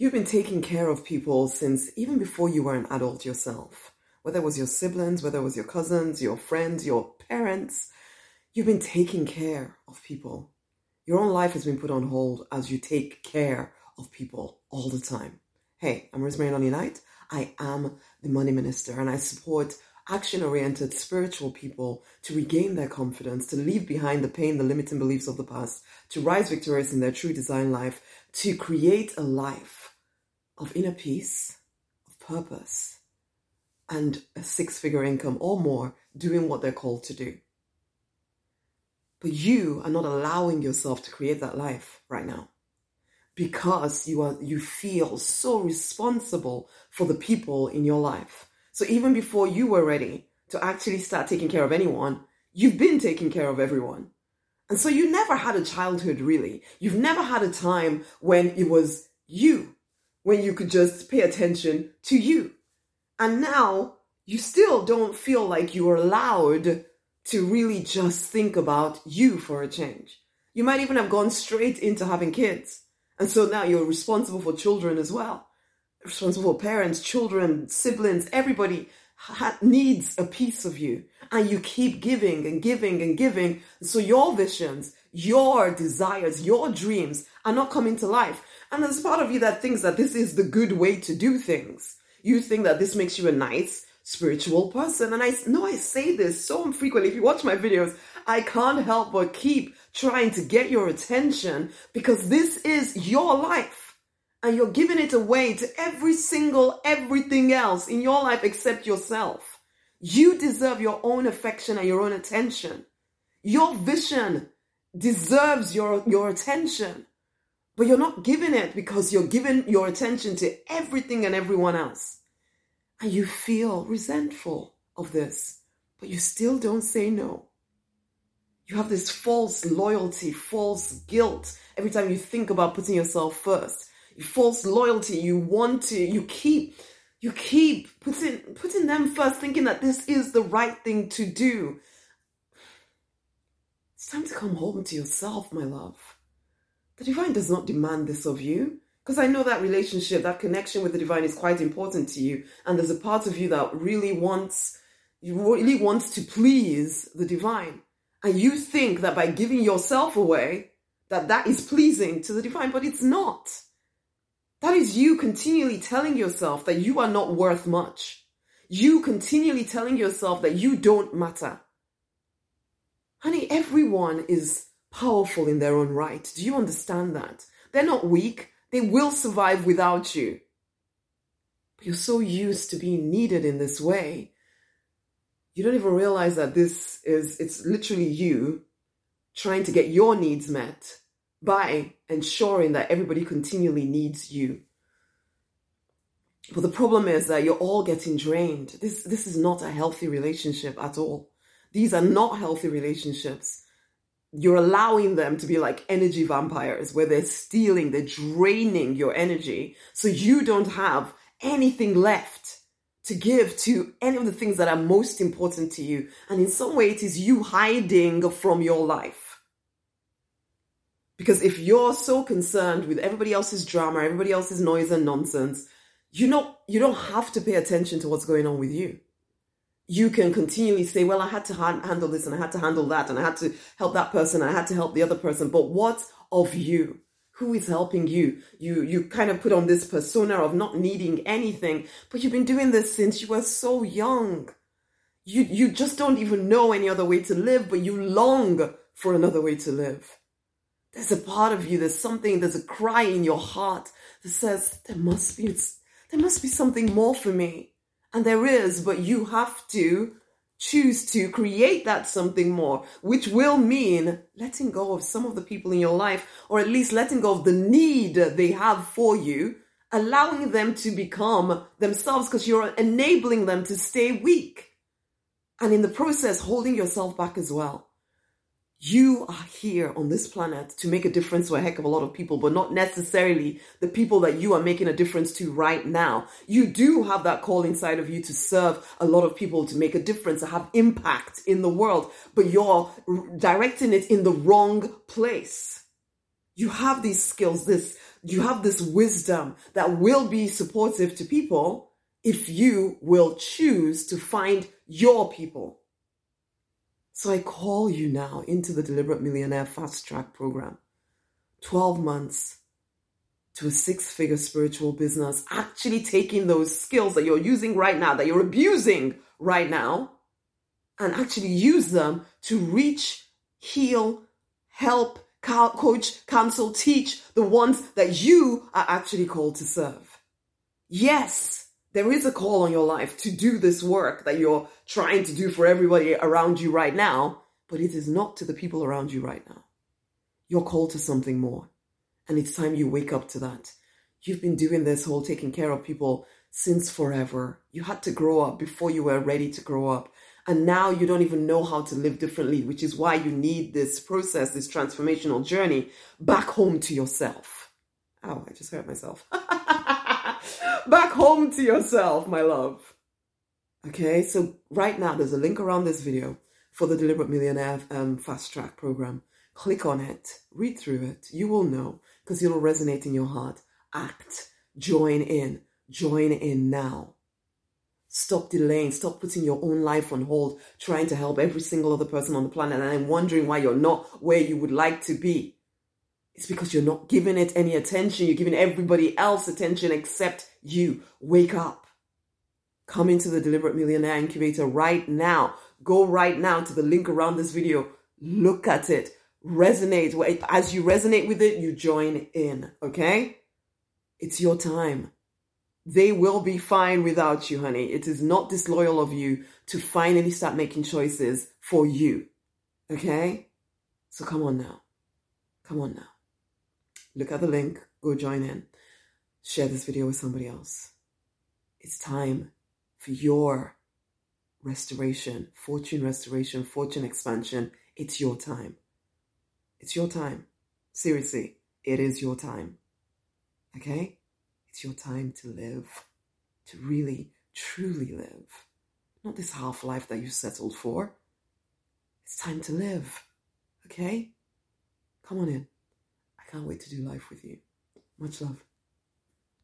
You've been taking care of people since even before you were an adult yourself, whether it was your siblings, whether it was your cousins, your friends, your parents. You've been taking care of people. Your own life has been put on hold as you take care of people all the time. Hey, I'm Rosemary Lonnie Knight. I am the Money Minister, and I support action-oriented spiritual people to regain their confidence, to leave behind the pain, the limiting beliefs of the past, to rise victorious in their true design life, to create a life of inner peace, of purpose, and a six-figure income or more doing what they're called to do. But you are not allowing yourself to create that life right now because you feel so responsible for the people in your life. So even before you were ready to actually start taking care of anyone, you've been taking care of everyone. And so you never had a childhood, really. You've never had a time when it was you, when you could just pay attention to you. And now you still don't feel like you are allowed to really just think about you for a change. You might even have gone straight into having kids. And so now you're responsible for children as well. Responsible for parents, children, siblings, everybody needs a piece of you. And you keep giving and giving and giving. So your visions, your desires, your dreams are not coming to life. And there's part of you that thinks that this is the good way to do things. You think that this makes you a nice spiritual person. And I know I say this so frequently. If you watch my videos, I can't help but keep trying to get your attention because this is your life. And you're giving it away to everything else in your life except yourself. You deserve your own affection and your own attention. Your vision deserves your attention. But you're not giving it because you're giving your attention to everything and everyone else. And you feel resentful of this, but you still don't say no. You have this false loyalty, false guilt. Every time you think about putting yourself first, false loyalty, you keep putting them first, thinking that this is the right thing to do. It's time to come home to yourself, my love. The divine does not demand this of you, because I know that relationship, that connection with the divine is quite important to you. And there's a part of you that really wants to please the divine. And you think that by giving yourself away, that is pleasing to the divine, but it's not. That is you continually telling yourself that you are not worth much. You continually telling yourself that you don't matter. Honey, everyone is powerful in their own right. Do you understand that? They're not weak. They will survive without you. But you're so used to being needed in this way. You don't even realize that it's literally you trying to get your needs met by ensuring that everybody continually needs you. But the problem is that you're all getting drained. This is not a healthy relationship at all. These are not healthy relationships. You're allowing them to be like energy vampires where they're stealing, they're draining your energy. So you don't have anything left to give to any of the things that are most important to you. And in some way, it is you hiding from your life. Because if you're so concerned with everybody else's drama, everybody else's noise and nonsense, you don't have to pay attention to what's going on with you. You can continually say, well, I had to handle this and I had to handle that and I had to help that person and I had to help the other person. But what of you? Who is helping you? You kind of put on this persona of not needing anything, but you've been doing this since you were so young. You just don't even know any other way to live, but you long for another way to live. There's a part of you, there's a cry in your heart that says, there must be something more for me. And there is, but you have to choose to create that something more, which will mean letting go of some of the people in your life, or at least letting go of the need they have for you, allowing them to become themselves because you're enabling them to stay weak. And in the process, holding yourself back as well. You are here on this planet to make a difference to a heck of a lot of people, but not necessarily the people that you are making a difference to right now. You do have that call inside of you to serve a lot of people, to make a difference, to have impact in the world, but you're directing it in the wrong place. You have these skills, this you have this wisdom that will be supportive to people if you will choose to find your people. So I call you now into the Deliberate Millionaire Fast Track Program. 12 months to a six-figure spiritual business, actually taking those skills that you're using right now, that you're abusing right now, and actually use them to reach, heal, help, coach, counsel, teach the ones that you are actually called to serve. Yes, there is a call on your life to do this work that you're trying to do for everybody around you right now, but it is not to the people around you right now. You're called to something more. And it's time you wake up to that. You've been doing this whole taking care of people since forever. You had to grow up before you were ready to grow up. And now you don't even know how to live differently, which is why you need this process, this transformational journey back home to yourself. Oh, I just hurt myself. Back home to yourself, my love. Okay, so right now there's a link around this video for the Deliberate Millionaire Fast Track Program. Click on it, read through it. You will know because it'll resonate in your heart. Act, join in now. Stop delaying, stop putting your own life on hold, trying to help every single other person on the planet. And I'm wondering why you're not where you would like to be. It's because you're not giving it any attention. You're giving everybody else attention except you. Wake up. Come into the Deliberate Millionaire Incubator right now. Go right now to the link around this video. Look at it. Resonate. As you resonate with it, you join in, okay? It's your time. They will be fine without you, honey. It is not disloyal of you to finally start making choices for you, okay? So come on now. Come on now. Look at the link. Go join in. Share this video with somebody else. It's time for your restoration, fortune expansion. It's your time. It's your time. Seriously, it is your time. Okay? It's your time to live. To really, truly live. Not this half-life that you settled for. It's time to live. Okay? Come on in. I can't wait to do life with you. Much love.